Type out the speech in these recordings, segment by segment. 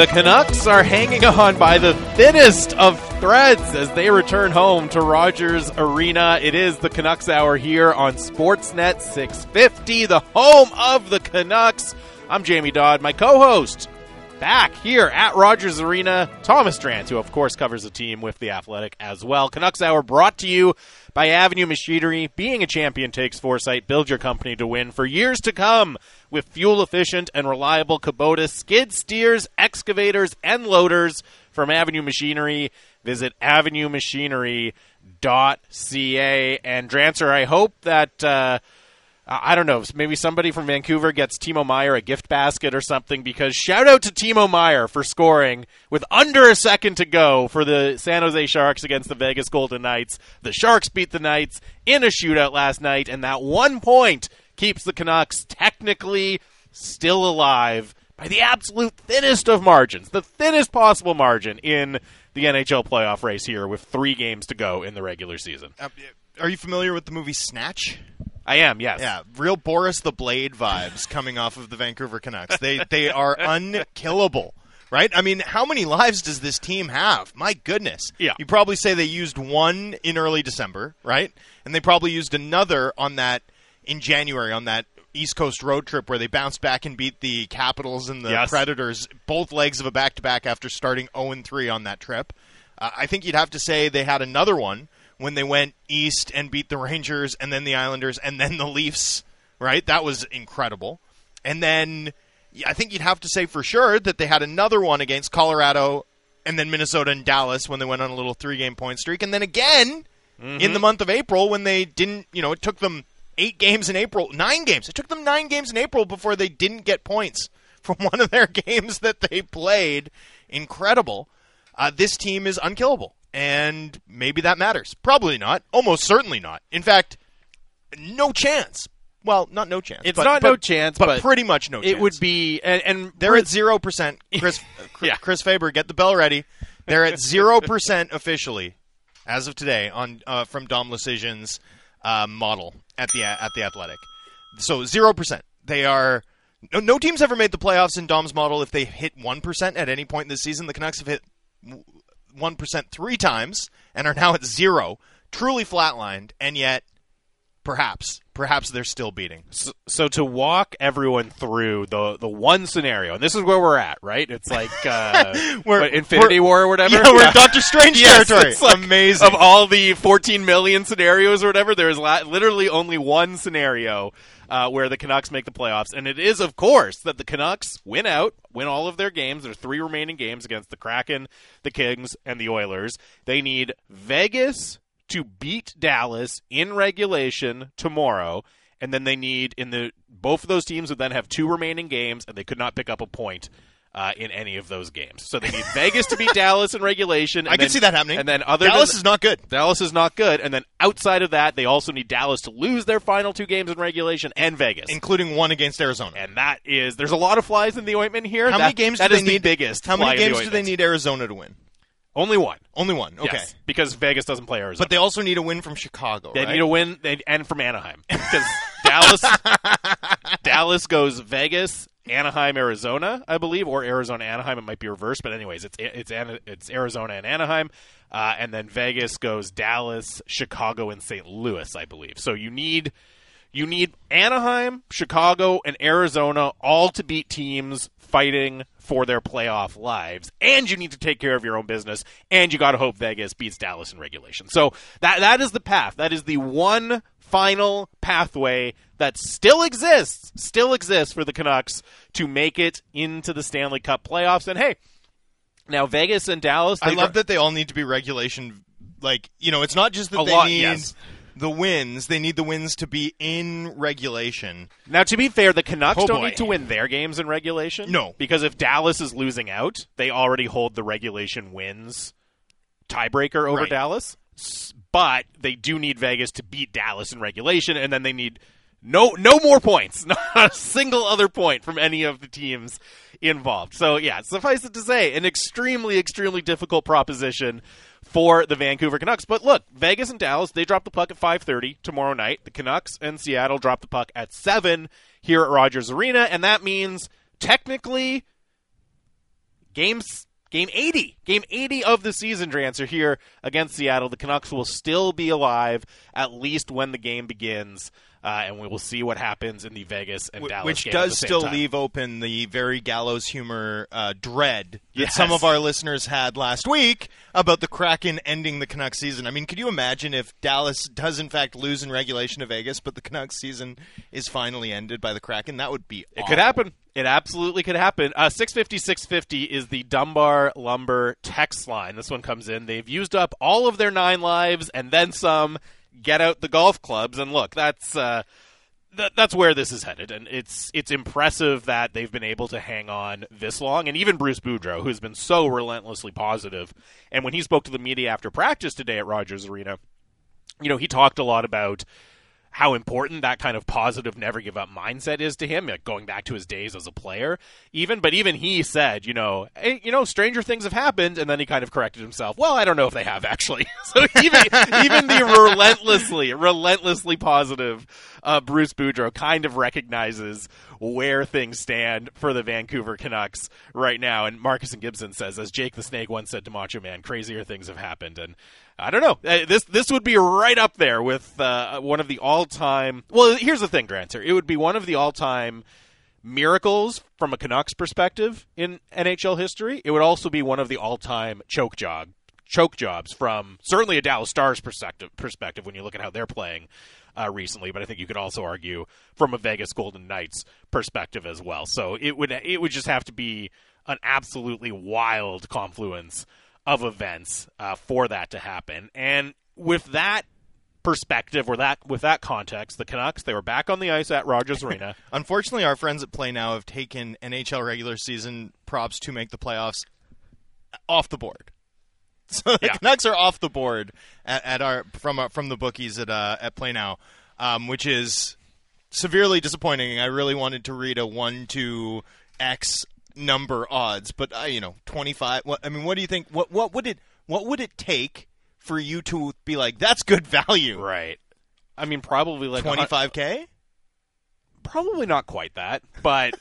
The Canucks are hanging on by the thinnest of threads as they return home to Rogers Arena. It is the Canucks Hour here on Sportsnet 650, the home of the Canucks. I'm Jamie Dodd, my co-host, back here at Rogers Arena, Thomas Drance, who of course covers the team with The Athletic as well. Canucks Hour brought to you by Avenue Machinery. Being a champion takes foresight. Build your company to win for years to come with fuel-efficient and reliable Kubota skid steers, excavators, and loaders from Avenue Machinery. Visit avenuemachinery.ca. And, Drancer, I hope that, I don't know, maybe somebody from Vancouver gets Timo Meyer a gift basket or something, because shout-out to Timo Meyer for scoring with under a second to go for the San Jose Sharks against the Vegas Golden Knights. The Sharks beat the Knights in a shootout last night, and that 1 point keeps the Canucks technically still alive by the absolute thinnest of margins, the thinnest possible margin in the NHL playoff race here with 3 games to go in the regular season. Are you familiar with the movie Snatch? I am, yes. Yeah, real Boris the Blade vibes coming off of the Vancouver Canucks. They are unkillable, right? I mean, how many lives does this team have? My goodness. Yeah. You probably say they used one in early December, right? And they probably used another on that in January on that East Coast road trip where they bounced back and beat the Capitals and the Predators, both legs of a back-to-back after starting 0-3 on that trip. I think you'd have to say they had another one when they went east and beat the Rangers and then the Islanders and then the Leafs, right? That was incredible. And then I think you'd have to say for sure that they had another one against Colorado and then Minnesota and Dallas when they went on a little 3-game point streak. And then again in the month of April when they didn't, you know, it took them 9 games. It took them 9 games in April before they didn't get points from one of their games that they played. Incredible. This team is unkillable, and maybe that matters. Probably not. Almost certainly not. In fact, no chance. Well, not no chance. It's no chance, but pretty much no chance. It would be, and they're at 0%. Chris Faber, get the bell ready. They're at 0% officially as of today on from Dom Lucision's model at the Athletic. So 0%. They are no team's ever made the playoffs in Dom's model if they hit 1% at any point in this season. The Canucks have hit 1% 3 times and are now at 0, truly flatlined, and yet perhaps they're still beating. So to walk everyone through the one scenario, and this is where we're at, right? It's like Infinity War or whatever. Yeah, we're in Doctor Strange territory. It's like, amazing. Of all the 14 million scenarios or whatever, there is literally only one scenario where the Canucks make the playoffs. And it is, of course, that the Canucks win all of their games. There are 3 remaining games against the Kraken, the Kings, and the Oilers. They need Vegas to beat Dallas in regulation tomorrow, and then they need both of those teams would then have 2 remaining games, and they could not pick up a point in any of those games. So they need Vegas to beat Dallas in regulation. I can see that happening. And then Dallas is not good, and then outside of that, they also need Dallas to lose their final 2 games in regulation and Vegas, including one against Arizona. And that is there's a lot of flies in the ointment here. How many games do they need Arizona to win? Only one. Okay. Yes, because Vegas doesn't play Arizona. But they also need a win from Chicago, They need a win and from Anaheim. Because Dallas goes Vegas, Anaheim, Arizona, I believe, or Arizona, Anaheim. It might be reversed, but anyways, it's Arizona and Anaheim. And then Vegas goes Dallas, Chicago, and St. Louis, I believe. So you need Anaheim, Chicago, and Arizona all to beat teams fighting for their playoff lives, and you need to take care of your own business, and you got to hope Vegas beats Dallas in regulation. So that is the path. That is the one final pathway that still exists for the Canucks to make it into the Stanley Cup playoffs. And hey, now Vegas and Dallas. I love that they all need to be regulation. Like, you know, it's not just that they need the wins. They need the wins to be in regulation. Now, to be fair, the Canucks don't need to win their games in regulation. No. Because if Dallas is losing out, they already hold the regulation wins tiebreaker over Dallas. But they do need Vegas to beat Dallas in regulation, and then they need no more points. Not a single other point from any of the teams involved. So, yeah, suffice it to say, an extremely, extremely difficult proposition for the Vancouver Canucks. But look, Vegas and Dallas, they drop the puck at 5:30 tomorrow night. The Canucks and Seattle drop the puck at 7 here at Rogers Arena. And that means technically Game 80 of the season, Drance, are here against Seattle. The Canucks will still be alive, at least when the game begins, and we will see what happens in the Vegas and Dallas game. Which does still leave open the very Gallows humor dread that some of our listeners had last week about the Kraken ending the Canucks season. I mean, could you imagine if Dallas does, in fact, lose in regulation to Vegas, but the Canucks season is finally ended by the Kraken? That would be awful. It could happen. It absolutely could happen. 650-650 is the Dunbar Lumber text line. This one comes in. They've used up all of their 9 lives and then some. Get out the golf clubs. And look, that's where this is headed. And it's impressive that they've been able to hang on this long. And even Bruce Boudreau, who's been so relentlessly positive. And when he spoke to the media after practice today at Rogers Arena, you know, he talked a lot about how important that kind of positive never-give-up mindset is to him, like going back to his days as a player even. But even he said, hey, stranger things have happened, and then he kind of corrected himself. Well, I don't know if they have, actually. So even the relentlessly positive Bruce Boudreau kind of recognizes where things stand for the Vancouver Canucks right now. And Marcus and Gibson says, as Jake the Snake once said to Macho Man, crazier things have happened. And I don't know. This would be right up there with one of the all-time... Well, here's the thing, Drancer. It would be one of the all-time miracles from a Canucks perspective in NHL history. It would also be one of the all-time choke jobs from certainly a Dallas Stars perspective when you look at how they're playing recently. But I think you could also argue from a Vegas Golden Knights perspective as well. So it would just have to be an absolutely wild confluence of events for that to happen. And with that perspective, or that with that context, the Canucks, they were back on the ice at Rogers Arena. Unfortunately, our friends at Play Now have taken NHL regular season props to make the playoffs off the board. So the Canucks are off the board from the bookies at Play Now, which is severely disappointing. I really wanted to read a 1-2x number odds, but 25. I mean, what do you think? What would it take for you to be like, that's good value? Right. I mean, probably like 25K. Probably not quite that, but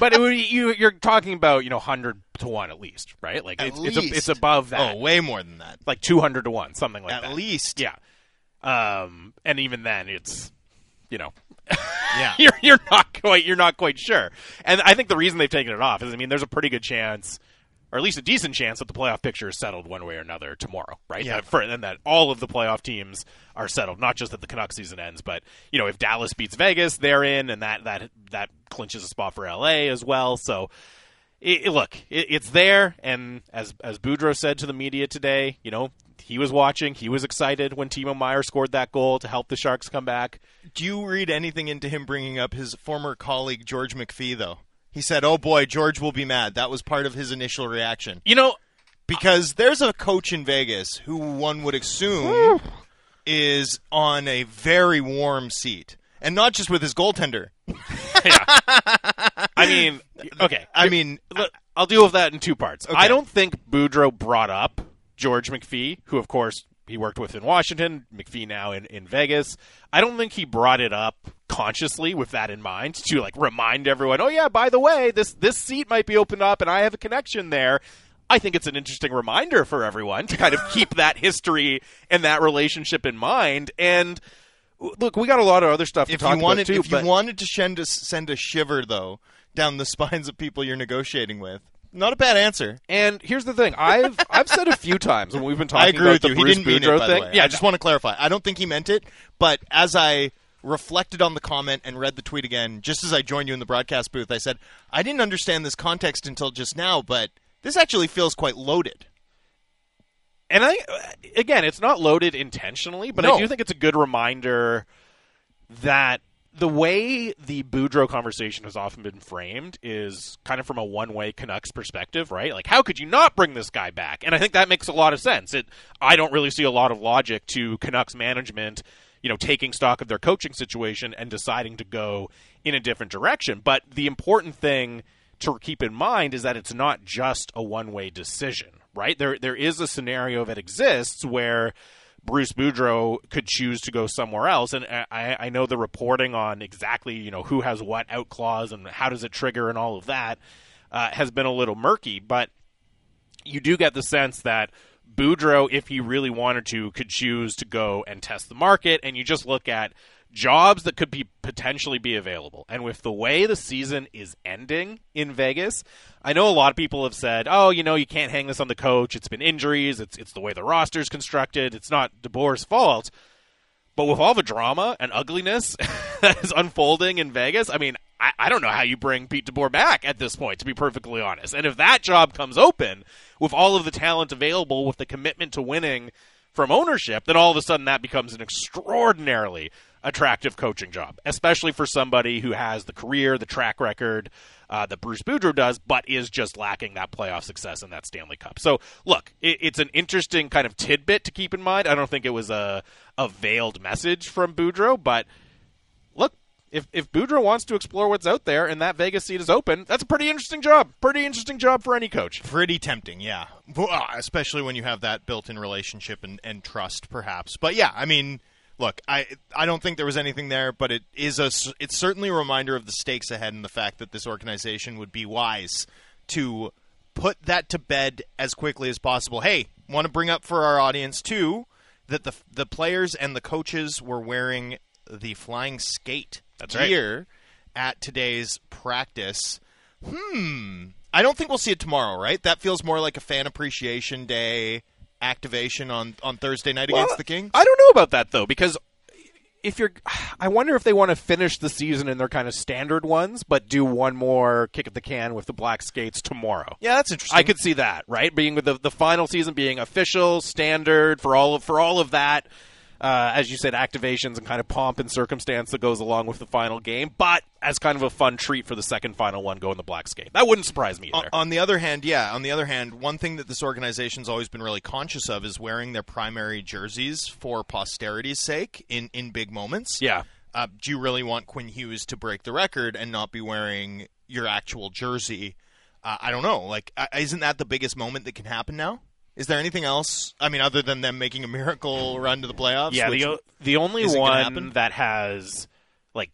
but it would, you're talking about 100 to 1 at least, right? Like it's above that. Oh, way more than that. Like 200 to 1, something like that. At least, yeah. And even then, it's yeah, you're not quite sure. And I think the reason they've taken it off is, I mean, there's a pretty good chance, or at least a decent chance, that the playoff picture is settled one way or another tomorrow, right? Yeah. And that all of the playoff teams are settled, not just that the Canucks season ends, but if Dallas beats Vegas, they're in, and that clinches a spot for LA as well. So it's there. And as Boudreau said to the media today, he was watching. He was excited when Timo Meyer scored that goal to help the Sharks come back. Do you read anything into him bringing up his former colleague, George McPhee, though? He said, oh, boy, George will be mad. That was part of his initial reaction. Because there's a coach in Vegas who one would assume is on a very warm seat. And not just with his goaltender. I'll deal with that in two parts. Okay. I don't think Boudreau brought up George McPhee, who, of course, he worked with in Washington, McPhee now in Vegas. I don't think he brought it up consciously with that in mind to remind everyone, oh, yeah, by the way, this seat might be opened up and I have a connection there. I think it's an interesting reminder for everyone to kind of keep that history and that relationship in mind. And look, we got a lot of other stuff to talk about, too. If you wanted to send a shiver, though, down the spines of people you're negotiating with, not a bad answer. And here's the thing. I've said a few times when we've been talking about the Bruce Boudreau thing. Yeah, I just want to clarify. I don't think he meant it, but as I reflected on the comment and read the tweet again, just as I joined you in the broadcast booth, I said, I didn't understand this context until just now, but this actually feels quite loaded. And it's not loaded intentionally, but no. I do think it's a good reminder that the way the Boudreau conversation has often been framed is kind of from a one-way Canucks perspective, right? Like, how could you not bring this guy back? And I think that makes a lot of sense. I don't really see a lot of logic to Canucks management, taking stock of their coaching situation and deciding to go in a different direction. But the important thing to keep in mind is that it's not just a one-way decision, right? There is a scenario that exists where Bruce Boudreau could choose to go somewhere else. And I know the reporting on exactly, who has what out clause and how does it trigger and all of that has been a little murky, but you do get the sense that Boudreau, if he really wanted to, could choose to go and test the market, and you just look at jobs that could be potentially be available. And with the way the season is ending in Vegas, I know a lot of people have said, oh, you know, you can't hang this on the coach. It's been injuries. It's the way the roster's constructed. It's not DeBoer's fault. But with all the drama and ugliness that is unfolding in Vegas, I mean, I don't know how you bring Pete DeBoer back at this point, to be perfectly honest. And if that job comes open with all of the talent available, with the commitment to winning from ownership, then all of a sudden that becomes an extraordinarily attractive coaching job, especially for somebody who has the career, the track record that Bruce Boudreau does, but is just lacking that playoff success and that Stanley Cup. So, look, it's an interesting kind of tidbit to keep in mind. I don't think it was a veiled message from Boudreau, but look, if Boudreau wants to explore what's out there and that Vegas seat is open, that's a pretty interesting job. Pretty interesting job for any coach. Pretty tempting, yeah. Especially when you have that built-in relationship and trust, perhaps. But, yeah, I mean, look, I don't think there was anything there, but it's certainly a reminder of the stakes ahead and the fact that this organization would be wise to put that to bed as quickly as possible. Hey, want to bring up for our audience, too, that the players and the coaches were wearing the flying skate gear at today's practice. I don't think we'll see it tomorrow, right? That feels more like a fan appreciation day activation on Thursday night against the Kings? I don't know about that, though, because I wonder if they want to finish the season in their kind of standard ones, but do one more kick at the can with the black skates tomorrow. Yeah, that's interesting. I could see that, right? Being with the final season being official, standard, for all of that, as you said, activations and kind of pomp and circumstance that goes along with the final game, but as kind of a fun treat for the second final one, go in the black skate. That wouldn't surprise me either. On the other hand, one thing that this organization's always been really conscious of is wearing their primary jerseys for posterity's sake in big moments. Yeah. Do you really want Quinn Hughes to break the record and not be wearing your actual jersey? I don't know. Isn't that the biggest moment that can happen now? Is there anything else? I mean, other than them making a miracle run to the playoffs? Yeah, the only one that has,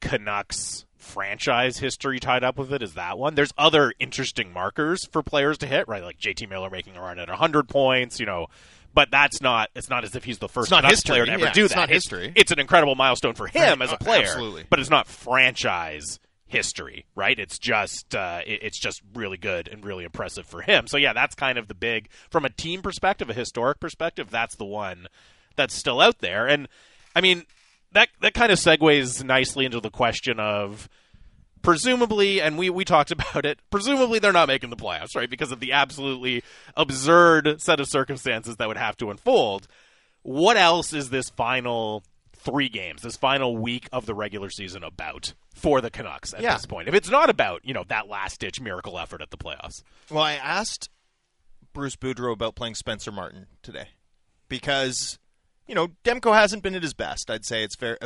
Canucks franchise history tied up with it is that one. There's other interesting markers for players to hit, right? Like J.T. Miller making a run at 100 points, But it's not as if he's the first Canucks player to ever do that. It's not history. It's an incredible milestone for him as a player. Absolutely. But it's not franchise history, right? It's just it's just really good and really impressive for him. So yeah, that's kind of the big, from a team perspective, a historic perspective, that's the one that's still out there. And I mean, that kind of segues nicely into the question of, presumably, and we talked about it, presumably they're not making the playoffs, right? Because of the absolutely absurd set of circumstances that would have to unfold. What else is this final 3 games, this final week of the regular season about for the Canucks at this point? If it's not about, that last-ditch miracle effort at the playoffs. Well, I asked Bruce Boudreau about playing Spencer Martin today because, Demko hasn't been at his best. I'd say it's fair.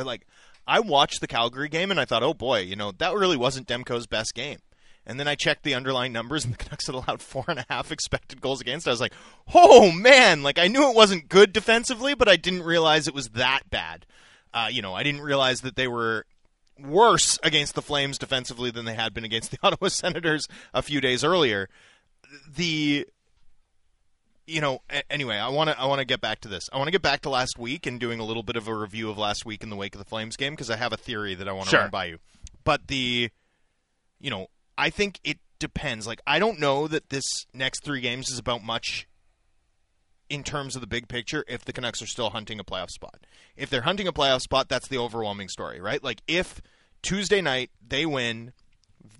I watched the Calgary game and I thought, oh boy, that really wasn't Demko's best game. And then I checked the underlying numbers, and the Canucks had allowed 4.5 expected goals against. I was like, oh, man. I knew it wasn't good defensively, but I didn't realize it was that bad. I didn't realize that they were worse against the Flames defensively than they had been against the Ottawa Senators a few days earlier. Anyway, I want to get back to this. I want to get back to last week and doing a little bit of a review of last week in the wake of the Flames game, because I have a theory that I want to run by you. But I think it depends. I don't know that this next 3 games is about much in terms of the big picture if the Canucks are still hunting a playoff spot. If they're hunting a playoff spot, that's the overwhelming story, right? If Tuesday night they win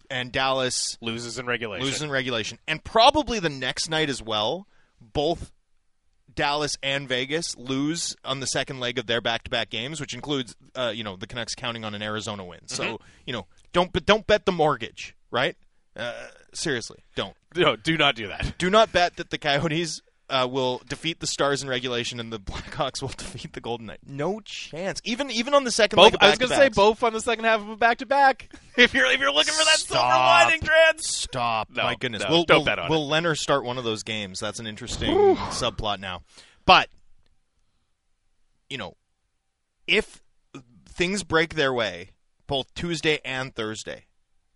and Dallas loses in regulation, and probably the next night as well, both Dallas and Vegas lose on the second leg of their back-to-back games, which includes, the Canucks counting on an Arizona win. Mm-hmm. So, don't bet the mortgage, right? Seriously, don't. No, do not do that. Do not bet that the Coyotes will defeat the Stars in regulation and the Blackhawks will defeat the Golden Knights. No chance. Even on the second leg of back-to-backs. I was going to say both on the second half of a back-to-back. If you're looking for that silver lining, Drance. Stop. No, my goodness. No, don't bet on it. Will Leonard start one of those games? That's an interesting subplot now. But, if things break their way, both Tuesday and Thursday,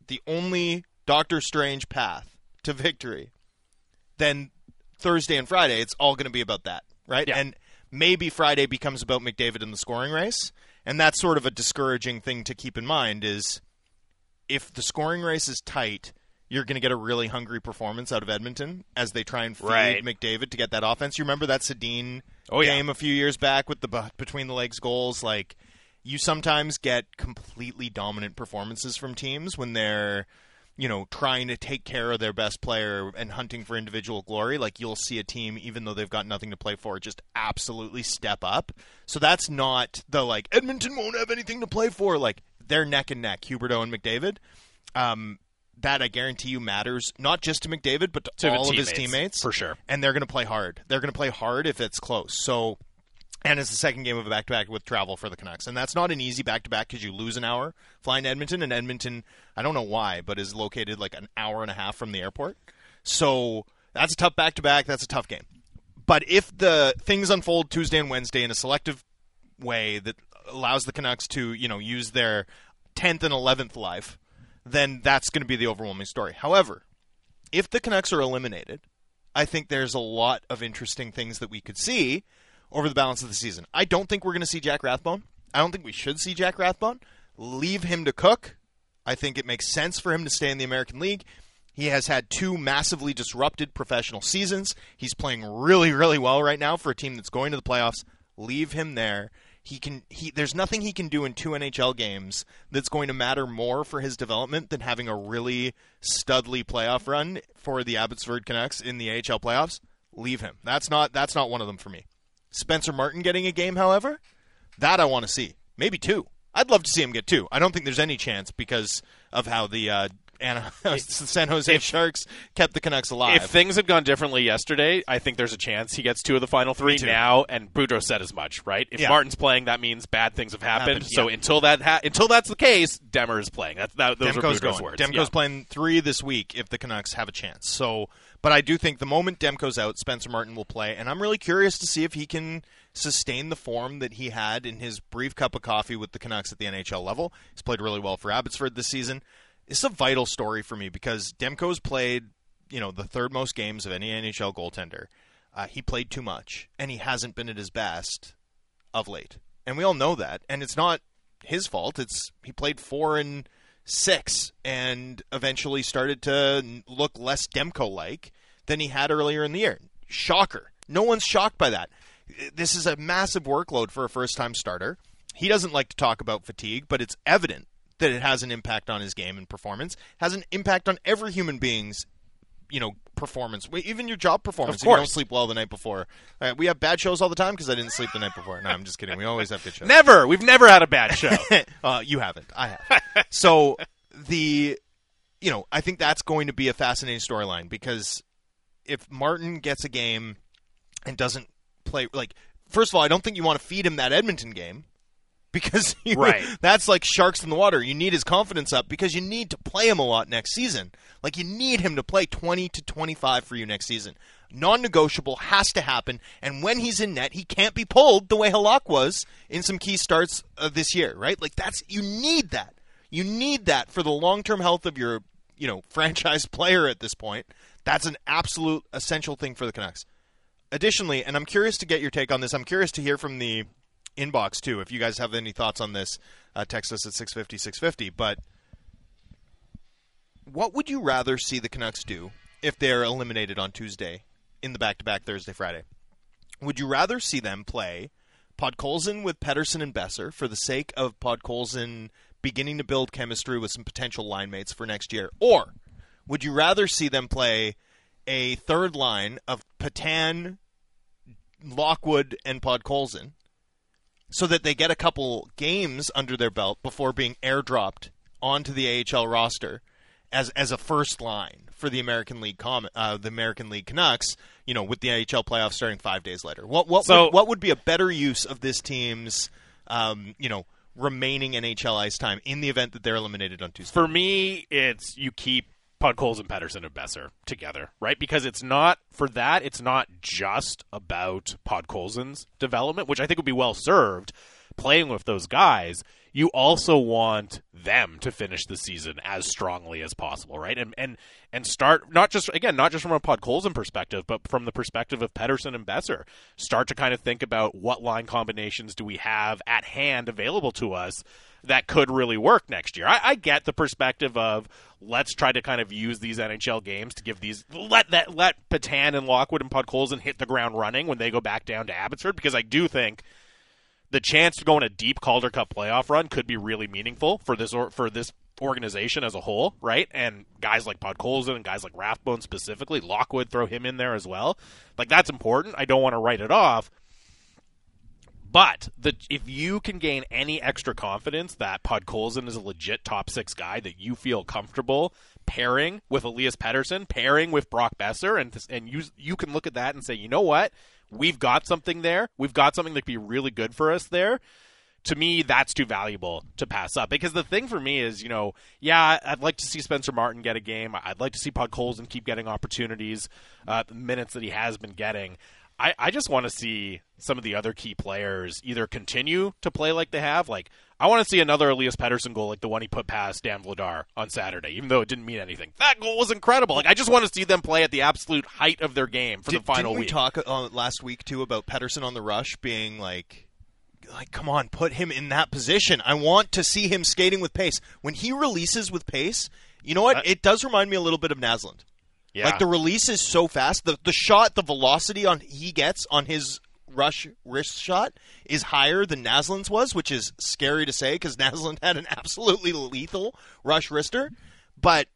the only Doctor Strange path to victory, then Thursday and Friday, it's all going to be about that, right? Yeah. And maybe Friday becomes about McDavid in the scoring race. And that's sort of a discouraging thing to keep in mind is if the scoring race is tight, you're going to get a really hungry performance out of Edmonton as they try and feed McDavid to get that offense. You remember that Sedin game a few years back with the between-the-legs goals? Like, you sometimes get completely dominant performances from teams when they're, you know, trying to take care of their best player and hunting for individual glory. Like, you'll see a team, even though they've got nothing to play for, just absolutely step up. So that's not the, like, Edmonton won't have anything to play for. Like, they're neck and neck, Huberdeau and McDavid. That, I guarantee you, matters not just to McDavid, but to all of his teammates. For sure. And they're going to play hard. They're going to play hard if it's close. So, and it's the second game of a back-to-back with travel for the Canucks. And that's not an easy back-to-back because you lose an hour flying to Edmonton. And Edmonton, I don't know why, but is located like an hour and a half from the airport. So that's a tough back-to-back. That's a tough game. But if the things unfold Tuesday and Wednesday in a selective way that allows the Canucks to, you know, use their 10th and 11th life, then that's going to be the overwhelming story. However, if the Canucks are eliminated, I think there's a lot of interesting things that we could see over the balance of the season. I don't think we're going to see Jack Rathbone. I don't think we should see Jack Rathbone. Leave him to cook. I think it makes sense for him to stay in the American League. He has had two massively disrupted professional seasons. He's playing really, really well right now for a team that's going to the playoffs. Leave him there. There's nothing he can do in two NHL games that's going to matter more for his development than having a really studly playoff run for the Abbotsford Canucks in the AHL playoffs. Leave him. That's not one of them for me. Spencer Martin getting a game, however, that I want to see. Maybe two. I'd love to see him get two. I don't think there's any chance because of how the San Jose Sharks kept the Canucks alive. If things had gone differently yesterday, I think there's a chance he gets two of the final three now, and Boudreau said as much, right? If Martin's playing, that means bad things have happened. So until that's the case, Demmer is playing. Those Demko's are Boudreau's words. Demko's playing three this week if the Canucks have a chance. So, but I do think the moment Demko's out, Spencer Martin will play, and I'm really curious to see if he can sustain the form that he had in his brief cup of coffee with the Canucks at the NHL level. He's played really well for Abbotsford this season. It's a vital story for me because Demko's played, you know, the third most games of any NHL goaltender. He played too much, and he hasn't been at his best of late. And we all know that. And it's not his fault. He played 4 and 6 and eventually started to look less Demko-like than he had earlier in the year. Shocker. No one's shocked by that. This is a massive workload for a first-time starter. He doesn't like to talk about fatigue, but it's evident that it has an impact on his game and performance, has an impact on every human being's, you know, performance, even your job performance. If you don't sleep well the night before. We have bad shows all the time because I didn't sleep the night before. No, I'm just kidding. We always have good shows. Never. We've never had a bad show. You haven't. I have. So I think that's going to be a fascinating storyline because if Martin gets a game and doesn't play, like, first of all, I don't think you want to feed him that Edmonton game. Because that's like sharks in the water. You need his confidence up because you need to play him a lot next season. Like, you need him to play 20 to 25 for you next season. Non-negotiable, has to happen. And when he's in net, he can't be pulled the way Halak was in some key starts this year, right? Like, you need that. You need that for the long-term health of your, franchise player at this point. That's an absolute essential thing for the Canucks. Additionally, and I'm curious to get your take on this, I'm curious to hear from the inbox too. If you guys have any thoughts on this, text us at 650-650. But what would you rather see the Canucks do if they're eliminated on Tuesday in the back-to-back Thursday-Friday? Would you rather see them play Podkolzin with Pettersson and Besser for the sake of Podkolzin beginning to build chemistry with some potential line mates for next year? Or would you rather see them play a third line of Patan, Lockwood, and Podkolzin so that they get a couple games under their belt before being airdropped onto the AHL roster as a first line for the American League the American League Canucks, with the AHL playoffs starting 5 days later? What would be a better use of this team's, remaining NHL ice time in the event that they're eliminated on Tuesday? For me, it's you keep Podkolzin, Pettersson, and Besser together, right? Because it's not just about Podkolzin's development, which I think would be well served playing with those guys. you also want them to finish the season as strongly as possible, right? And start not just from a Pod Colson perspective, but from the perspective of Pettersson and Besser. Start to kind of think about what line combinations do we have at hand available to us that could really work next year. I get the perspective of let's try to kind of use these NHL games to give these let Patan and Lockwood and Pod Colson hit the ground running when they go back down to Abbotsford, because I do think the chance to go on a deep Calder Cup playoff run could be really meaningful for this organization as a whole, right? And guys like Pod Colson and guys like Rathbone specifically, Lockwood, throw him in there as well. Like, that's important. I don't want to write it off. But if you can gain any extra confidence that Pod Colson is a legit top six guy that you feel comfortable pairing with Elias Pettersson, pairing with Brock Besser, and you can look at that and say, you know what? We've got something there. We've got something that could be really good for us there. To me, that's too valuable to pass up. Because the thing for me is, I'd like to see Spencer Martin get a game. I'd like to see Pod Colson keep getting opportunities, the minutes that he has been getting. I just want to see some of the other key players either continue to play like they have. Like, I want to see another Elias Pettersson goal like the one he put past Dan Vladar on Saturday, even though it didn't mean anything. That goal was incredible. Like, I just want to see them play at the absolute height of their game for the final week. Didn't we talk last week, too, about Pettersson on the rush being like, come on, put him in that position. I want to see him skating with pace. When he releases with pace, you know what? It does remind me a little bit of Naslund. Yeah. Like, the release is so fast. The shot, the velocity he gets on his rush wrist shot is higher than Naslund's was, which is scary to say because Naslund had an absolutely lethal rush wrister. But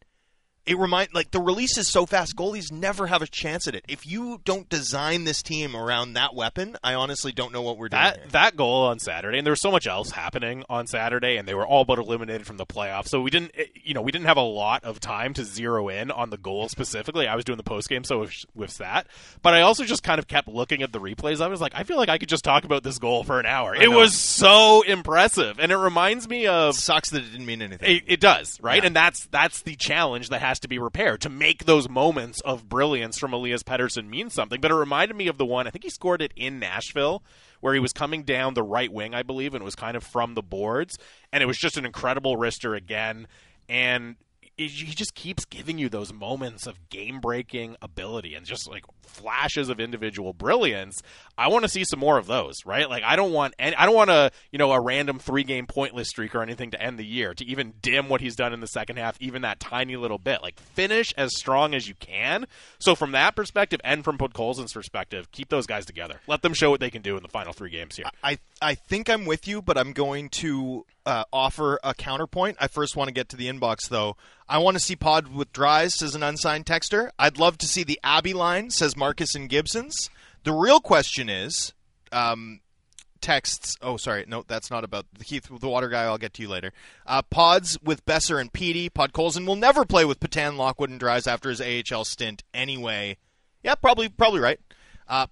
the release is so fast, goalies never have a chance at it. If you don't design this team around that weapon, I honestly don't know what we're doing here. That goal on Saturday, and there was so much else happening on Saturday, and they were all but eliminated from the playoffs. So we didn't have a lot of time to zero in on the goal specifically. I was doing the postgame, so with that. But I also just kind of kept looking at the replays. I was like, I feel like I could just talk about this goal for an hour. It was so impressive, and it reminds me of... It sucks that it didn't mean anything. It does, right? Yeah. And that's the challenge that has to be repaired to make those moments of brilliance from Elias Pettersson mean something. But it reminded me of the one, I think he scored it in Nashville, where he was coming down the right wing, I believe, and it was kind of from the boards, and it was just an incredible wrister again, and he just keeps giving you those moments of game-breaking ability and just like flashes of individual brilliance. I want to see some more of those, right? Like, I don't want a random three-game pointless streak or anything to end the year to even dim what he's done in the second half, even that tiny little bit. Like, finish as strong as you can. So from that perspective and from Pod Colson's perspective, keep those guys together. Let them show what they can do in the final three games here. I think I'm with you, but I'm going to offer a counterpoint. I first want to get to the inbox, though. I want to see Pod with Dries, says an unsigned texter. I'd love to see the Abbey line, says Marcus and Gibsons. The real question is, texts. Oh, sorry. No, that's not about Heath, the water guy. I'll get to you later. Pods with Besser and Petey. Pod Colson will never play with Patan, Lockwood, and Dries after his AHL stint anyway. Yeah, probably right.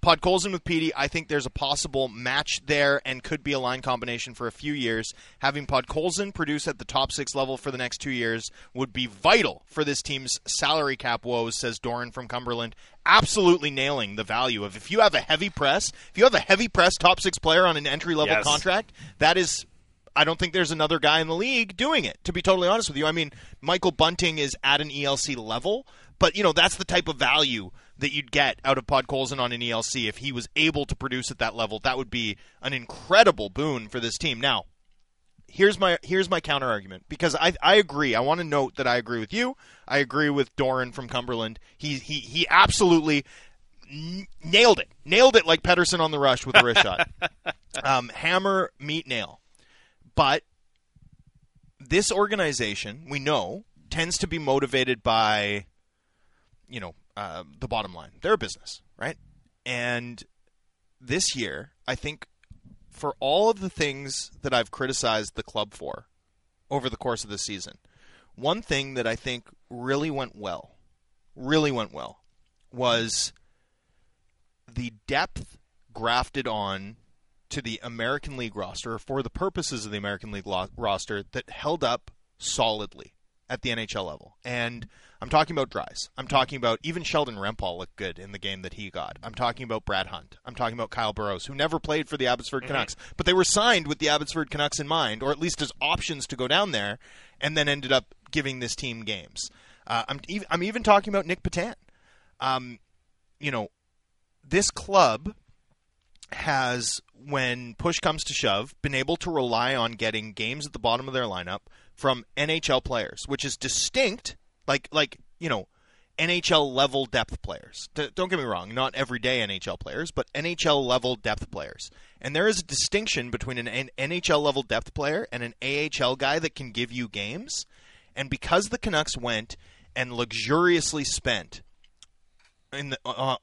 Pod Colson with Petey, I think there's a possible match there and could be a line combination for a few years. Having Pod Colson produce at the top six level for the next 2 years would be vital for this team's salary cap woes, says Doran from Cumberland. Absolutely nailing the value of if you have a heavy press top six player on an entry-level contract, that is... I don't think there's another guy in the league doing it, to be totally honest with you. I mean, Michael Bunting is at an ELC level, but, that's the type of value that you'd get out of Pod Colson on an ELC. If he was able to produce at that level, that would be an incredible boon for this team. Now, here's my counter-argument, because I agree. I want to note that I agree with you. I agree with Doran from Cumberland. He absolutely... Nailed it like Pettersson on the rush with a wrist shot. Hammer, meat, nail. But this organization, we know, tends to be motivated by, the bottom line. They're a business, right? And this year, I think for all of the things that I've criticized the club for over the course of the season, one thing that I think really went well, was the depth grafted on to the American League roster, for the purposes of the American League roster, that held up solidly at the NHL level. And I'm talking about Drys. I'm talking about even Sheldon Rempall looked good in the game that he got. I'm talking about Brad Hunt. I'm talking about Kyle Burrows, who never played for the Abbotsford Canucks, but they were signed with the Abbotsford Canucks in mind, or at least as options to go down there, and then ended up giving this team games. I'm even talking about Nick Paton. You know, this club has, when push comes to shove, been able to rely on getting games at the bottom of their lineup from NHL players, which is distinct, like you know, NHL-level depth players. Don't get me wrong, not everyday NHL players, but NHL-level depth players. And there is a distinction between an NHL-level depth player and an AHL guy that can give you games. And because the Canucks went and luxuriously spent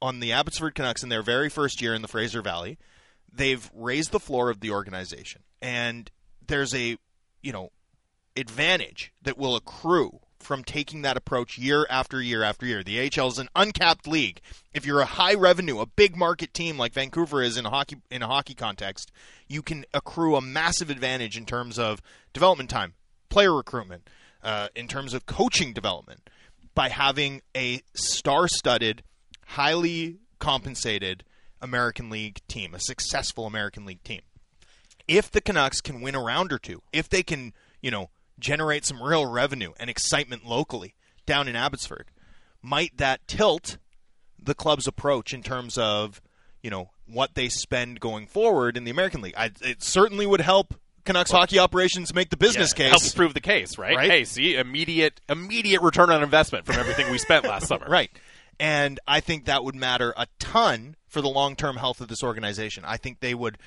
on the Abbotsford Canucks in their very first year in the Fraser Valley, they've raised the floor of the organization. And there's a, you know, advantage that will accrue from taking that approach year after year after year. The AHL is an uncapped league. If you're a high revenue, a big market team like Vancouver is in a hockey context, you can accrue a massive advantage in terms of development time, player recruitment, in terms of coaching development, by having a star-studded, highly compensated American League team, a successful American League team. If the Canucks can win a round or two, if they can, you know, generate some real revenue and excitement locally down in Abbotsford, might that tilt the club's approach in terms of, you know, what they spend going forward in the American League? It certainly would help Canucks hockey operations make the business case. Helps prove the case, right? Hey, see, immediate return on investment from everything we spent last summer. Right. And I think that would matter a ton for the long-term health of this organization. I think it would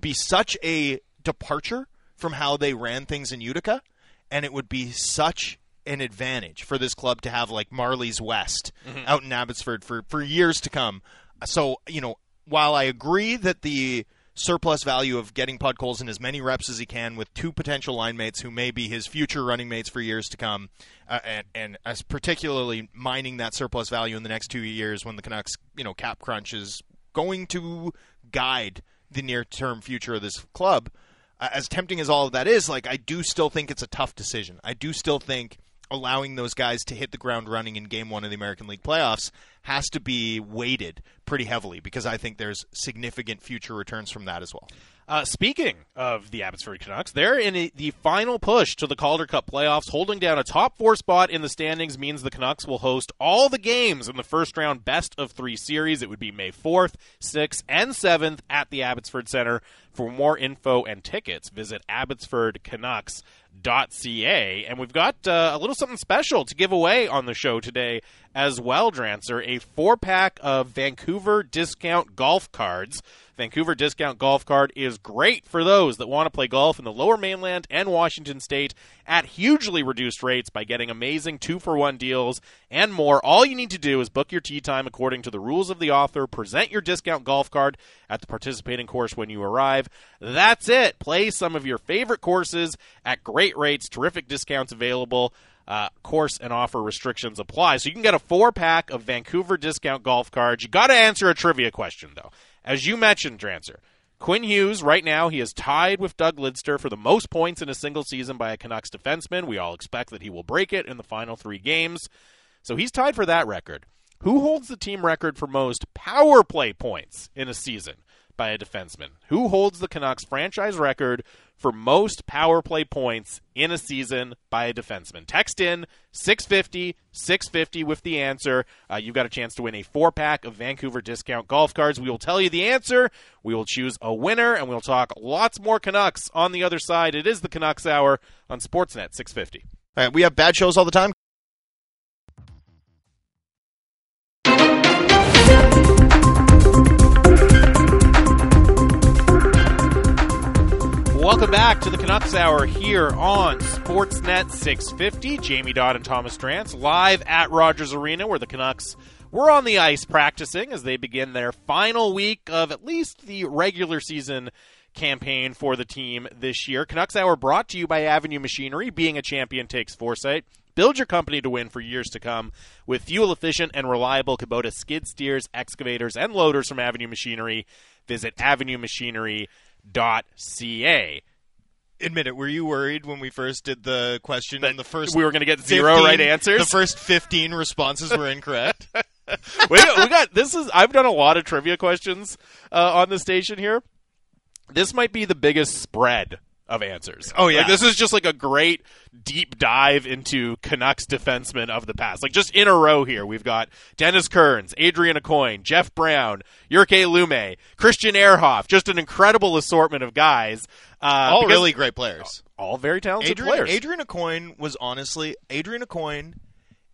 be such a departure from how they ran things in Utica. And it would be such an advantage for this club to have, like, Marley's West out in Abbotsford for years to come. So, you know, while I agree that the surplus value of getting Pud Colson as many reps as he can with two potential line mates who may be his future running mates for years to come, and as particularly mining that surplus value in the next 2 years when the Canucks, you know, cap crunch is going to guide the near-term future of this club, as tempting as all of that is, like, I do still think it's a tough decision. I do still think allowing those guys to hit the ground running in Game 1 of the American League playoffs has to be weighted pretty heavily, because I think there's significant future returns from that as well. Speaking of the Abbotsford Canucks, they're in the final push to the Calder Cup playoffs. Holding down a top 4 spot in the standings means the Canucks will host all the games in the first round best-of-3 series. It would be May 4th, 6th, and 7th at the Abbotsford Centre. For more info and tickets, visit abbotsfordcanucks.ca. And we've got a little something special to give away on the show today as well, Drancer, a 4-pack of Vancouver Discount Golf Cards. Vancouver Discount Golf Card is great for those that want to play golf in the Lower Mainland and Washington State at hugely reduced rates by getting amazing 2-for-1 deals and more. All you need to do is book your tee time according to the rules of the author, present your discount golf card at the participating course when you arrive. That's it. Play some of your favorite courses at great rates, terrific discounts available. Course and offer restrictions apply. So you can get a 4-pack of Vancouver Discount Golf Cards. You got to answer a trivia question, though. As you mentioned, Drancer, Quinn Hughes, right now, he is tied with Doug Lidster for the most points in a single season by a Canucks defenseman. We all expect that he will break it in the final 3 games. So he's tied for that record. Who holds the team record for most power play points in a season by a defenseman? Who holds the Canucks franchise record for most power play points in a season by a defenseman? Text in 650 with the answer. You've got a chance to win a 4-pack of Vancouver Discount Golf Cards. We will tell you the answer. We will choose a winner, and we'll talk lots more Canucks on the other side. It is the Canucks Hour on Sportsnet 650. All right, we have bad shows all the time. Welcome back to the Canucks Hour here on Sportsnet 650. Jamie Dodd and Thomas Drance live at Rogers Arena, where the Canucks were on the ice practicing as they begin their final week of at least the regular season campaign for the team this year. Canucks Hour brought to you by Avenue Machinery. Being a champion takes foresight. Build your company to win for years to come with fuel-efficient and reliable Kubota skid steers, excavators, and loaders from Avenue Machinery. Visit avenuemachinery.ca. admit it, were you worried when we first did the question that and the first we were going to get 0 right answers? The first 15 responses were incorrect. I've done a lot of trivia questions on the station here. This might be the biggest spread of answers. Oh yeah, this is just like a great deep dive into Canucks defensemen of the past. Like just in a row here, we've got Dennis Kearns, Adrian Aucoin, Jeff Brown, Jurke Lume, Christian Ehrhoff. Just an incredible assortment of guys. All really great players. All very talented players. Adrian Aucoin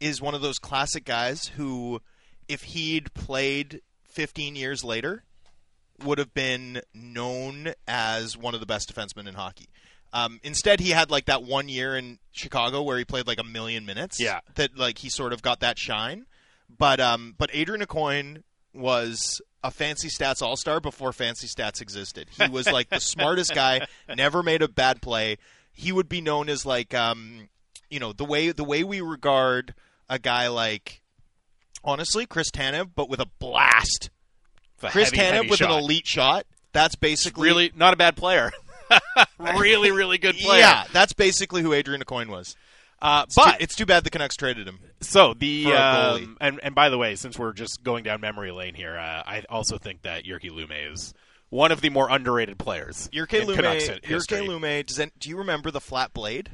is one of those classic guys who, if he'd played 15 years later, would have been known as one of the best defensemen in hockey. Instead, he had like that 1 year in Chicago where he played like a million minutes. Yeah, that like he sort of got that shine. But Adrian Aucoin was a Fancy Stats all-star before Fancy Stats existed. He was like the smartest guy. Never made a bad play. He would be known as like the way we regard a guy like honestly Chris Tanev, but with a blast. Chris Tanev with shot. An elite shot. That's basically... Really, not a bad player. Really, really good player. Yeah, that's basically who Adrian Aucoin was. It's too bad the Canucks traded him. So the... and by the way, since we're just going down memory lane here, I also think that Jurke Lume is one of the more underrated players in Canucks history. Jurke Lume, do you remember the flat blade?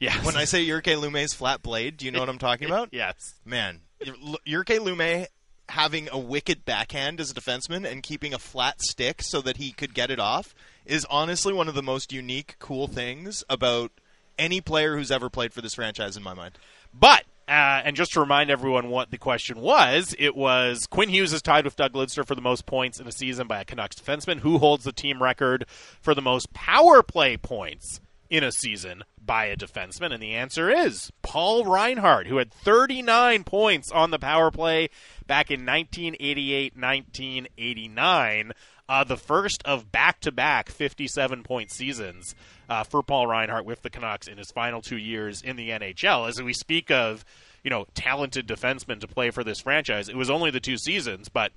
Yes. When I say Jurke Lume's flat blade, do you know what I'm talking about? Yes. Man, Jurke Lume... having a wicked backhand as a defenseman and keeping a flat stick so that he could get it off is honestly one of the most unique, cool things about any player who's ever played for this franchise in my mind. But, and just to remind everyone what the question was, it was Quinn Hughes is tied with Doug Lidster for the most points in a season by a Canucks defenseman. Who holds the team record for the most power play points in a season by a defenseman? And the answer is Paul Reinhart, who had 39 points on the power play back in 1988-1989, the first of back-to-back 57-point seasons for Paul Reinhart with the Canucks in his final 2 years in the NHL. As we speak of, talented defensemen to play for this franchise, it was only the 2 seasons, but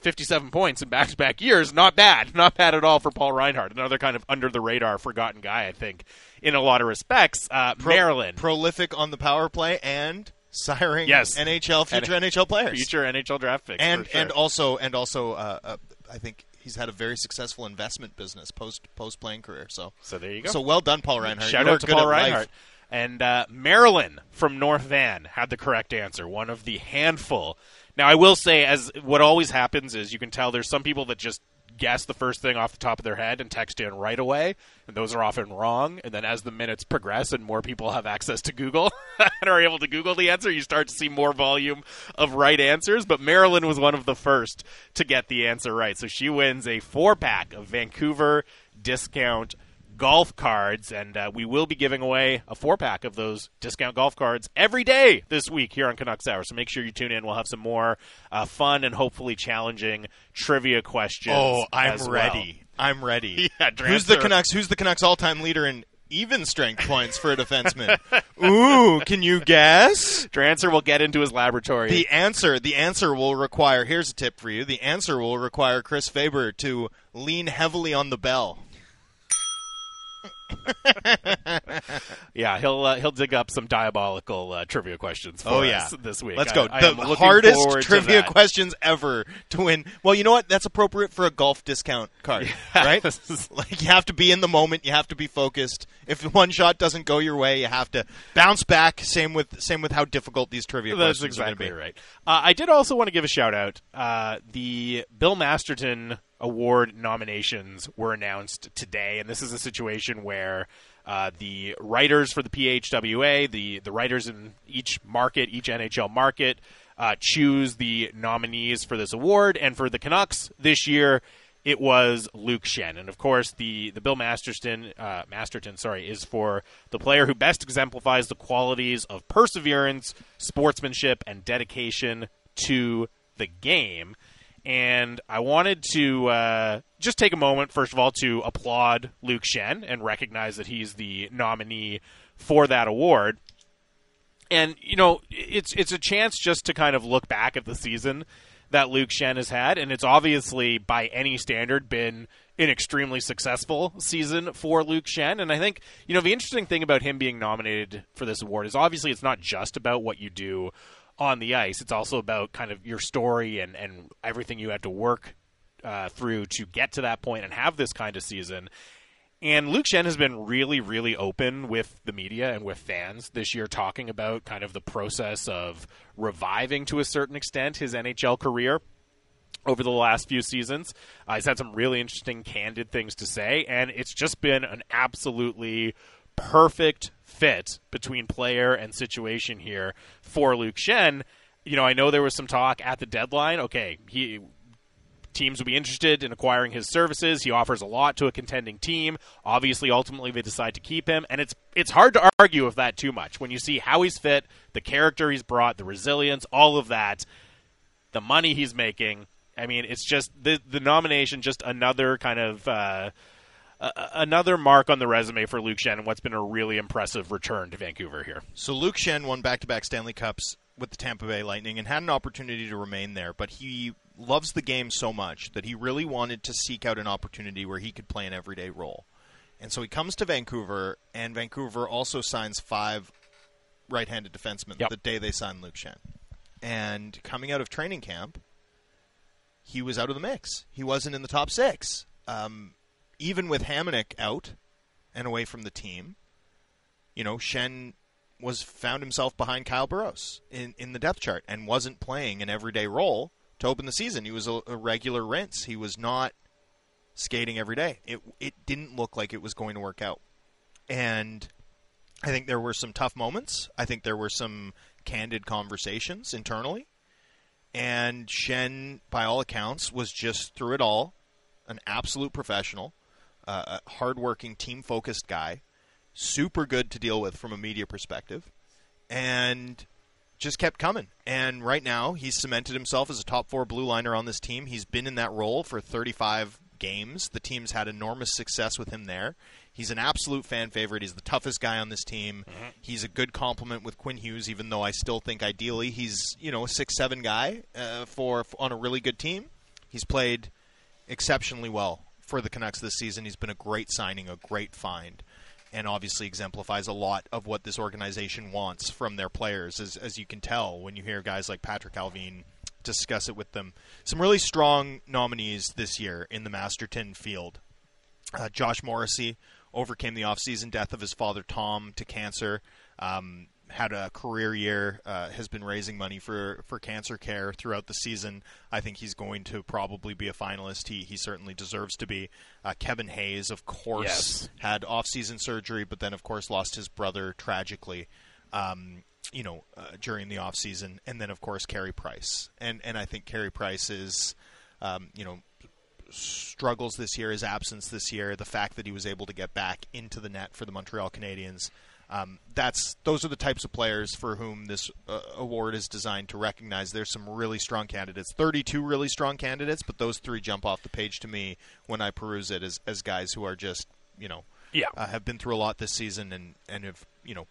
57 points in back-to-back years, not bad. Not bad at all for Paul Reinhart. Another kind of under-the-radar, forgotten guy, I think, in a lot of respects. Marilyn. Prolific on the power play and... siring NHL players. Future NHL draft picks. And sure. and also, I think he's had a very successful investment business post playing career. So there you go. So well done, Paul Reinhart. Shout out to Paul Reinhart. And Marilyn from North Van had the correct answer. One of the handful. Now I will say, as what always happens is you can tell there's some people that just guess the first thing off the top of their head and text in right away, and those are often wrong. And then as the minutes progress and more people have access to Google and are able to Google the answer, you start to see more volume of right answers. But Marilyn was one of the first to get the answer right. So she wins a 4-pack of Vancouver Discount Golf Cards, and we will be giving away a 4-pack of those discount golf cards every day this week here on Canucks Hour, so make sure you tune in. We'll have some more fun and hopefully challenging trivia questions. Oh, I'm ready. Yeah, who's the Canucks all-time leader in even strength points for a defenseman? Ooh, can you guess? Drancer will get into his laboratory. The answer will require, here's a tip for you, the answer will require Chris Faber to lean heavily on the bell. Yeah, he'll dig up some diabolical trivia questions for us this week. Let's go. The hardest trivia questions ever to win. Well, you know what? That's appropriate for a golf discount card, right? Like you have to be in the moment. You have to be focused. If one shot doesn't go your way, you have to bounce back. Same with how difficult these trivia questions are going to be. Right. I did also want to give a shout out. The Bill Masterton Award nominations were announced today, and this is a situation where the writers for the PHWA, the writers in each market, each NHL market, choose the nominees for this award. And for the Canucks this year, it was Luke Schenn. And of course, the Bill Masterton, is for the player who best exemplifies the qualities of perseverance, sportsmanship, and dedication to the game. And I wanted to just take a moment, first of all, to applaud Luke Schenn and recognize that he's the nominee for that award. And, it's a chance just to kind of look back at the season that Luke Schenn has had, and it's obviously, by any standard, been an extremely successful season for Luke Schenn. And I think, you know, the interesting thing about him being nominated for this award is obviously it's not just about what you do on the ice. It's also about kind of your story and everything you had to work through to get to that point and have this kind of season. And Luke Schenn has been really, really open with the media and with fans this year, talking about kind of the process of reviving to a certain extent his NHL career over the last few seasons. He's had some really interesting, candid things to say, and it's just been an absolutely perfect fit between player and situation here for Luke Schenn. You know, I know there was some talk at the deadline. Okay, teams would be interested in acquiring his services. He offers a lot to a contending team. Obviously, ultimately, they decide to keep him, and it's hard to argue with that too much when you see how he's fit, the character he's brought, the resilience, all of that, the money he's making. I mean, it's just the nomination, just another kind of another mark on the resume for Luke Schenn and what's been a really impressive return to Vancouver here. So Luke Schenn won back-to-back Stanley Cups with the Tampa Bay Lightning and had an opportunity to remain there, but he loves the game so much that he really wanted to seek out an opportunity where he could play an everyday role. And so he comes to Vancouver, and Vancouver also signs 5 right-handed defensemen the day they signed Luke Schenn. And coming out of training camp, he was out of the mix. He wasn't in the top 6. Even with Hamonic out and away from the team, you know, Schenn found himself behind Kyle Burrows in the depth chart and wasn't playing an everyday role to open the season. He was a regular rinse. He was not skating every day. It didn't look like it was going to work out. And I think there were some tough moments. I think there were some candid conversations internally. And Schenn, by all accounts, was just through it all an absolute professional, a hardworking, team-focused guy. Super good to deal with from a media perspective, and just kept coming. And right now, he's cemented himself as a top 4 blue liner on this team. He's been in that role for 35 games. The team's had enormous success with him there. He's an absolute fan favorite. He's the toughest guy on this team. Mm-hmm. He's a good complement with Quinn Hughes, even though I still think ideally he's, you know, a 6'7" guy on a really good team. He's played exceptionally well for the Canucks this season. He's been a great signing, a great find, and obviously exemplifies a lot of what this organization wants from their players, as you can tell when you hear guys like Patrick Alvine discuss it with them. Some really strong nominees this year in the Masterton field. Josh Morrissey overcame the offseason death of his father, Tom, to cancer, had a career year, has been raising money for cancer care throughout the season. I think he's going to probably be a finalist. He certainly deserves to be. Kevin Hayes, of course, had off-season surgery, but then, of course, lost his brother tragically, during the off-season. And then, of course, Carey Price. And I think Carey Price is, struggles this year, his absence this year, the fact that he was able to get back into the net for the Montreal Canadiens. Those are the types of players for whom this award is designed to recognize. There's some really strong candidates, 32 really strong candidates, but those 3 jump off the page to me when I peruse it as guys who are just, have been through a lot this season and have,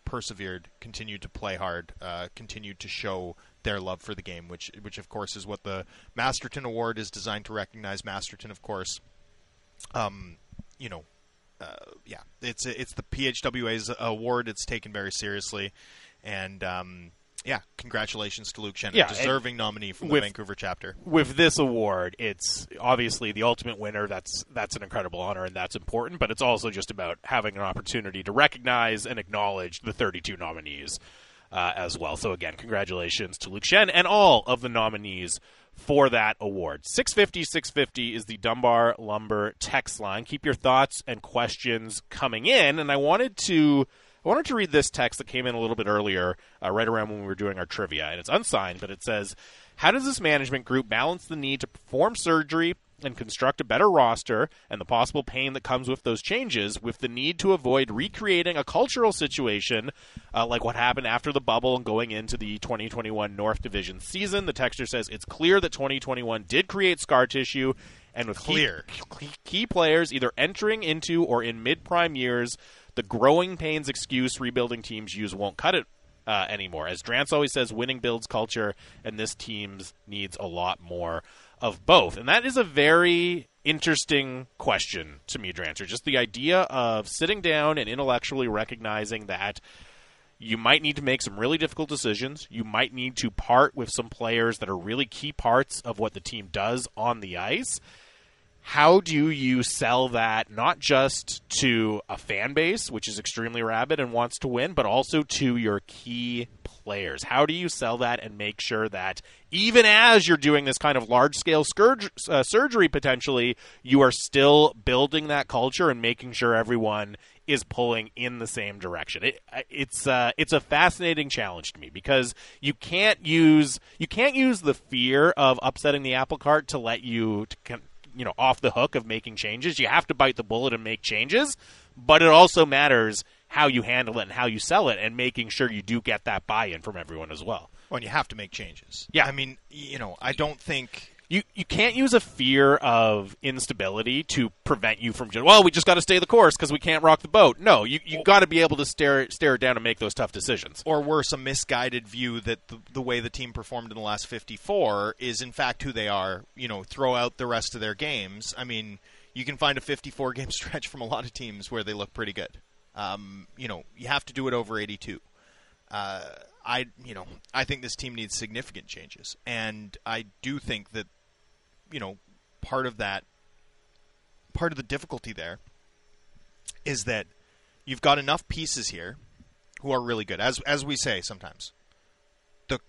persevered, continued to play hard, continued to show their love for the game, which of course is what the Masterton Award is designed to recognize. Masterton, of course, it's the PHWA's award. It's taken very seriously, and congratulations to Luke Schenn, deserving nominee from the Vancouver chapter. With this award, it's obviously the ultimate winner. That's an incredible honor, and that's important. But it's also just about having an opportunity to recognize and acknowledge the 32 nominees as well. So again, congratulations to Luke Schenn and all of the nominees for that award. 650-650 is the Dunbar Lumber text line. Keep your thoughts and questions coming in. And I wanted to read this text that came in a little bit earlier, right around when we were doing our trivia. And it's unsigned, but it says, how does this management group balance the need to perform surgery and construct a better roster and the possible pain that comes with those changes with the need to avoid recreating a cultural situation like what happened after the bubble and going into the 2021 North Division season? The texter says it's clear that 2021 did create scar tissue, and with key players either entering into or in mid-prime years, the growing pains excuse rebuilding teams use won't cut it anymore. As Drance always says, winning builds culture, and this team needs a lot more of both. And that is a very interesting question to me, Drance. Just the idea of sitting down and intellectually recognizing that you might need to make some really difficult decisions. You might need to part with some players that are really key parts of what the team does on the ice. How do you sell that not just to a fan base, which is extremely rabid and wants to win, but also to your key players? How do you sell that and make sure that even as you're doing this kind of large-scale surgery potentially, you are still building that culture and making sure everyone is pulling in the same direction? It's a fascinating challenge to me, because you can't use the fear of upsetting the apple cart to let you off the hook of making changes. You have to bite the bullet and make changes, but it also matters how you handle it and how you sell it, and making sure you do get that buy-in from everyone as well. Well, and you have to make changes. Yeah. I mean, I don't think... You can't use a fear of instability to prevent you from just, we just got to stay the course because we can't rock the boat. No, you got to be able to stare it down and make those tough decisions. Or worse, a misguided view that the way the team performed in the last 54 is in fact who they are, throw out the rest of their games. I mean, you can find a 54-game stretch from a lot of teams where they look pretty good. You have to do it over 82. I think this team needs significant changes, and I do think that part of the difficulty there is that you've got enough pieces here who are really good. As we say sometimes, the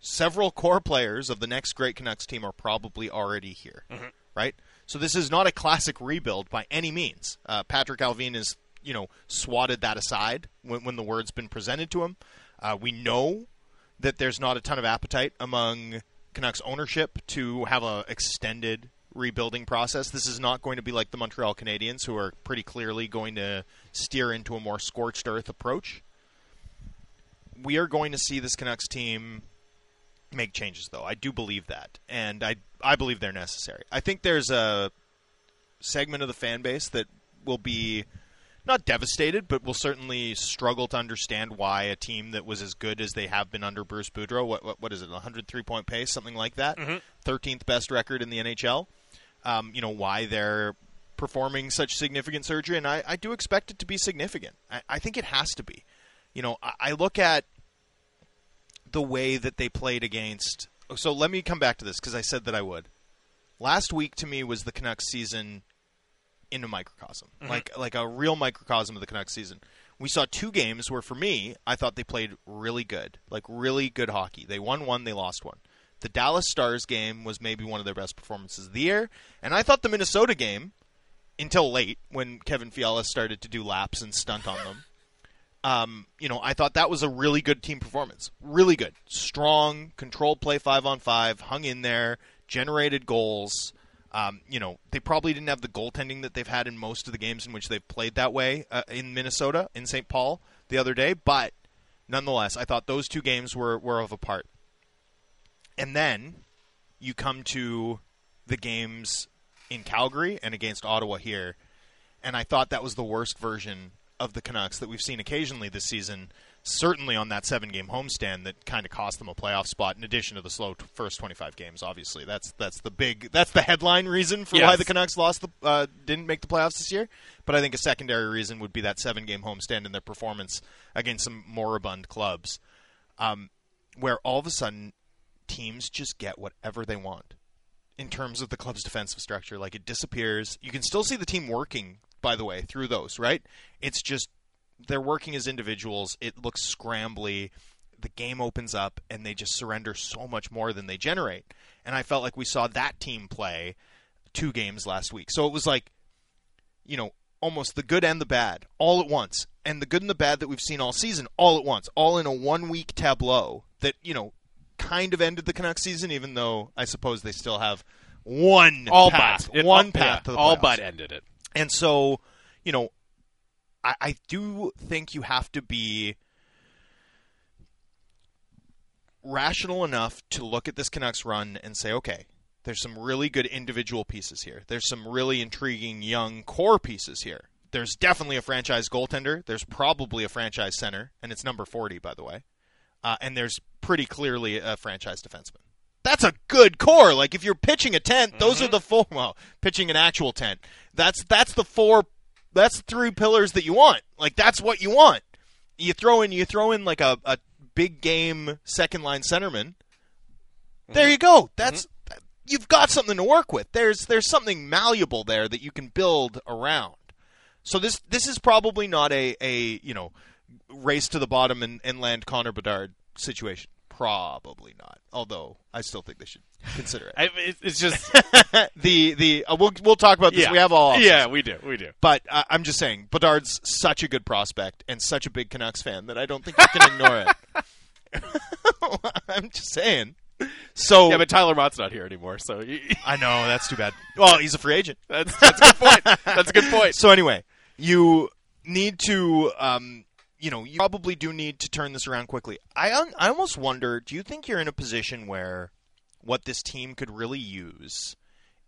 several core players of the next great Canucks team are probably already here, mm-hmm. right? So this is not a classic rebuild by any means. Patrick Alvin is, swatted that aside when the word's been presented to him. We know that there's not a ton of appetite among Canucks ownership to have an extended rebuilding process. This is not going to be like the Montreal Canadiens, who are pretty clearly going to steer into a more scorched earth approach. We are going to see this Canucks team make changes, though. I do believe that, and I believe they're necessary. I think there's a segment of the fan base that will be not devastated, but will certainly struggle to understand why a team that was as good as they have been under Bruce Boudreau, what is it, 103-point pace, something like that, mm-hmm. 13th best record in the NHL, why they're performing such significant surgery, and I do expect it to be significant. I think it has to be. I look at the way that they played against... So let me come back to this, because I said that I would. Last week, to me, was the Canucks season... in a microcosm, mm-hmm. like a real microcosm of the Canucks season. We saw two games where, for me, I thought they played really good, really good hockey. They won one, they lost one. The Dallas Stars game was maybe one of their best performances of the year, and I thought the Minnesota game, until late, when Kevin Fiala started to do laps and stunt on them, I thought that was a really good team performance. Really good. Strong, controlled play 5-on-5, hung in there, generated goals. They probably didn't have the goaltending that they've had in most of the games in which they've played that way in Minnesota, in St. Paul the other day. But nonetheless, I thought those two games were of a part. And then you come to the games in Calgary and against Ottawa here. And I thought that was the worst version of the Canucks that we've seen occasionally this season, certainly on that 7-game homestand that kind of cost them a playoff spot, in addition to the slow first 25 games, obviously. That's the headline reason for why the Canucks didn't make the playoffs this year. But I think a secondary reason would be that 7-game homestand and their performance against some moribund clubs, where all of a sudden teams just get whatever they want in terms of the club's defensive structure. Like, it disappears. You can still see the team working, by the way, through those, right? It's just they're working as individuals. It looks scrambly. The game opens up, and they just surrender so much more than they generate. And I felt like we saw that team play two games last week. So it was like, almost the good and the bad all at once. And the good and the bad that we've seen all season all at once, all in a one-week tableau that, kind of ended the Canucks season, even though I suppose they still have one path to the playoffs. All but ended it. And so, I do think you have to be rational enough to look at this Canucks run and say, okay, there's some really good individual pieces here. There's some really intriguing young core pieces here There's definitely a franchise goaltender. There's probably a franchise center, and it's number 40, by the way. And there's pretty clearly a franchise defenseman. That's a good core. Like, if you're pitching a tent, those are the four. Well, pitching an actual tent. That's the four. That's three pillars that you want. Like, that's what you want. You throw in like a big game second line centerman. There you go. That's you've got something to work with. There's something malleable there that you can build around. So this is probably not a you know, race to the bottom and land Connor Bedard situation. Probably not. Although I still think they should consider it. It's just we'll talk about this. Yeah. We have all options. Yeah, we do. But I'm just saying, Bedard's such a good prospect and such a big Canucks fan that I don't think you can ignore it. I'm just saying. So yeah, but Tyler Mott's not here anymore. So I know that's too bad. Well, he's a free agent. That's a good point. That's a good point. So anyway, you need to. You know, you probably do need to turn this around quickly. I almost wonder, do you think you're in a position where what this team could really use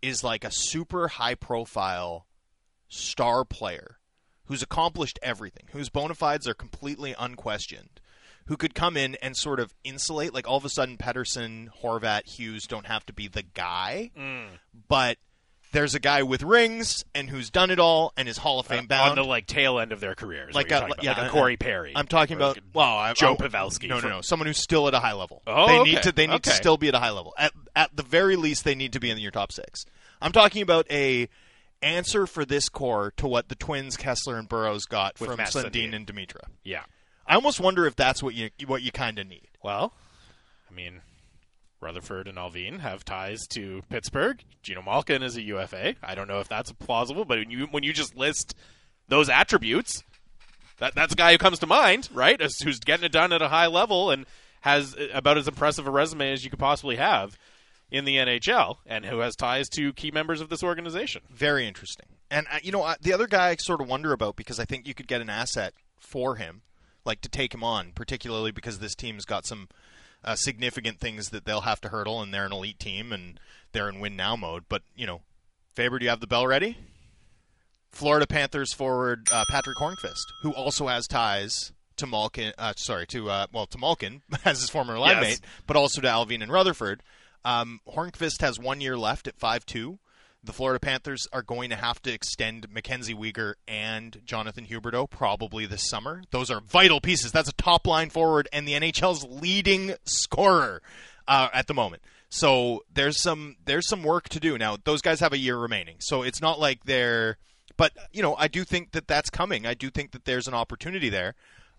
is like a super high-profile star player who's accomplished everything, whose bona fides are completely unquestioned, who could come in and sort of insulate? Like, all of a sudden, Pettersson, Horvat, Hughes don't have to be the guy, but there's a guy with rings and who's done it all and is Hall of Fame bound. On the, like, tail end of their careers. Like a Corey Perry. I'm talking about Joe Pavelski. No. Someone who's still at a high level. Oh, They need to still be at a high level. At the very least, they need to be in your top six. I'm talking about a answer for this core to what the Twins, Kessler, and Burroughs got with from Sundin and Dimitra. Yeah. I almost wonder if that's what you kind of need. Well, I mean, Rutherford and Alvin have ties to Pittsburgh. Geno Malkin is a UFA. I don't know if that's plausible, but when you just list those attributes, that's a guy who comes to mind, right? Who's getting it done at a high level and has about as impressive a resume as you could possibly have in the NHL, and who has ties to key members of this organization. Very interesting. And the other guy I sort of wonder about, because I think you could get an asset for him, like to take him on, particularly because this team's got some significant things that they'll have to hurdle, and they're an elite team, and they're in win-now mode. But, Faber, do you have the bell ready? Florida Panthers forward Patrick Hornquist, who also has ties to Malkin, to Malkin as his former line mate, but also to Alvin and Rutherford. Hornquist has 1 year left at 5.2. The Florida Panthers are going to have to extend Mackenzie Weegar and Jonathan Huberdeau probably this summer. Those are vital pieces. That's a top-line forward and the NHL's leading scorer at the moment. So there's some work to do. Now, those guys have a year remaining, so it's not like they're – but, I do think that that's coming. I do think that there's an opportunity there.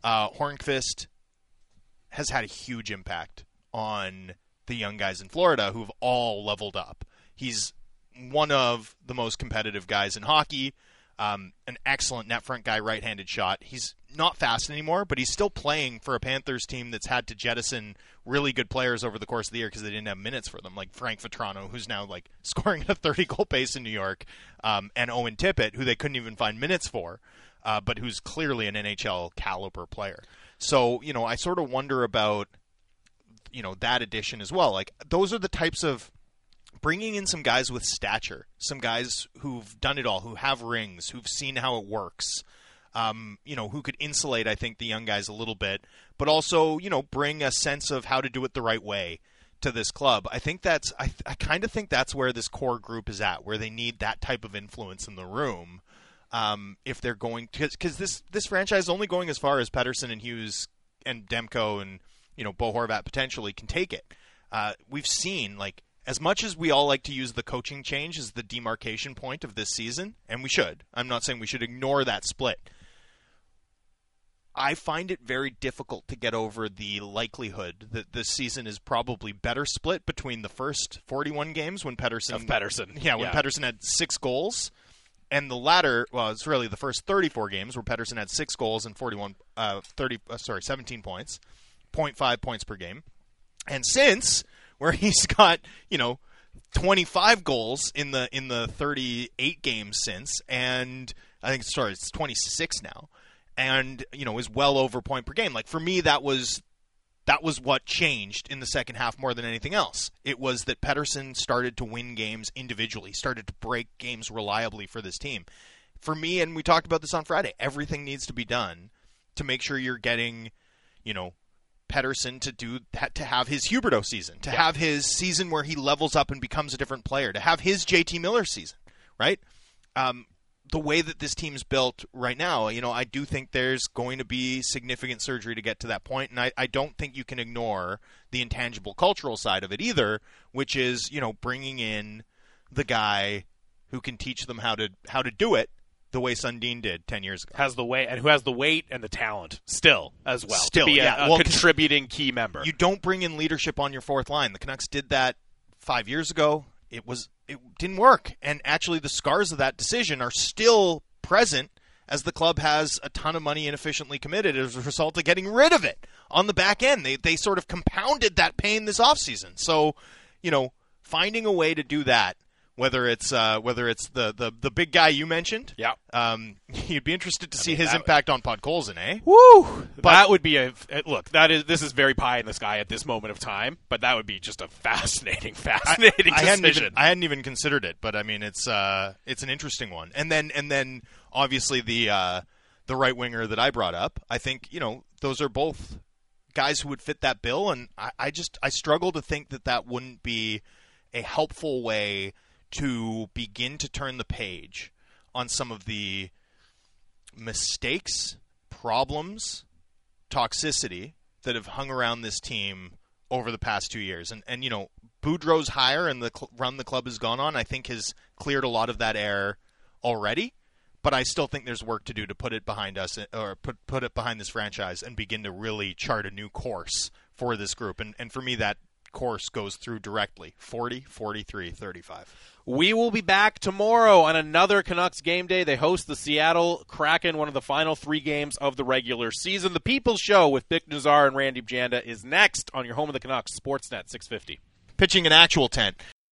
Hornquist has had a huge impact on the young guys in Florida who have all leveled up. He's one of the most competitive guys in hockey, an excellent net front guy, right-handed shot. He's not fast anymore, but he's still playing for a Panthers team that's had to jettison really good players over the course of the year because they didn't have minutes for them, like Frank Vetrano, who's now like scoring at a 30-goal pace in New York, and Owen Tippett, who they couldn't even find minutes for, but who's clearly an NHL caliber player. So, I sort of wonder about, that addition as well. Like, those are the types of bringing in some guys with stature, some guys who've done it all, who have rings, who've seen how it works, who could insulate, I think, the young guys a little bit, but also, bring a sense of how to do it the right way to this club. I think I kind of think that's where this core group is at, where they need that type of influence in the room. If they're going to, because this franchise is only going as far as Pettersson and Hughes and Demko and, Bo Horvat potentially can take it. We've seen, like, as much as we all like to use the coaching change as the demarcation point of this season, and we should, I'm not saying we should ignore that split, I find it very difficult to get over the likelihood that this season is probably better split between the first 41 games when Pettersson. Yeah, when Pettersson had 6 goals, and the latter, well, it's really the first 34 games where Pettersson had 6 goals and 17 points, 0.5 points per game. And since, where he's got, 25 goals in the 38 games since, and I think, it's 26 now, and, is well over point per game. Like, for me, that was what changed in the second half more than anything else. It was that Pettersson started to win games individually, started to break games reliably for this team. for me, and we talked about this on Friday, everything needs to be done to make sure you're getting, you know, Pettersson to do that, to have his Huberdeau season, to have his season where he levels up and becomes a different player, to have his JT Miller season, right? The way that this team's built right now, you know, I do think there's going to be significant surgery to get to that point, and I don't think you can ignore the intangible cultural side of it either, which is, you know, bringing in the guy who can teach them how to do it the way Sundin did 10 years ago. Has the way, and who has the weight and the talent still as well. Still, to be a contributing key member. You don't bring in leadership on your fourth line. The Canucks did that 5 years ago. It didn't work. And actually the scars of that decision are still present as the club has a ton of money inefficiently committed as a result of getting rid of it on the back end. They sort of compounded that pain this offseason. So, you know, finding a way to do that, whether it's the big guy you mentioned, you'd be interested to see his impact on Podkolzin, eh? Woo! But that would be this is very pie in the sky at this moment of time, but that would be just a fascinating decision. I hadn't even considered it, but I mean it's an interesting one. And then obviously the right winger that I brought up, I think, you know, those are both guys who would fit that bill, and I struggle to think that wouldn't be a helpful way to begin to turn the page on some of the mistakes, problems, toxicity that have hung around this team over the past 2 years. And you know, Boudreau's hire and the run the club has gone on, I think, has cleared a lot of that air already. But I still think there's work to do to put it behind us, or put it behind this franchise, and begin to really chart a new course for this group. And for me, that course goes through directly 40, 43, 35. We will be back tomorrow on another Canucks game day. They host the Seattle Kraken, one of the final three games of the regular season. The People's Show with Vic Nazar and Randy Bjanda is next on your home of the Canucks, Sportsnet 650. Pitching an actual tent.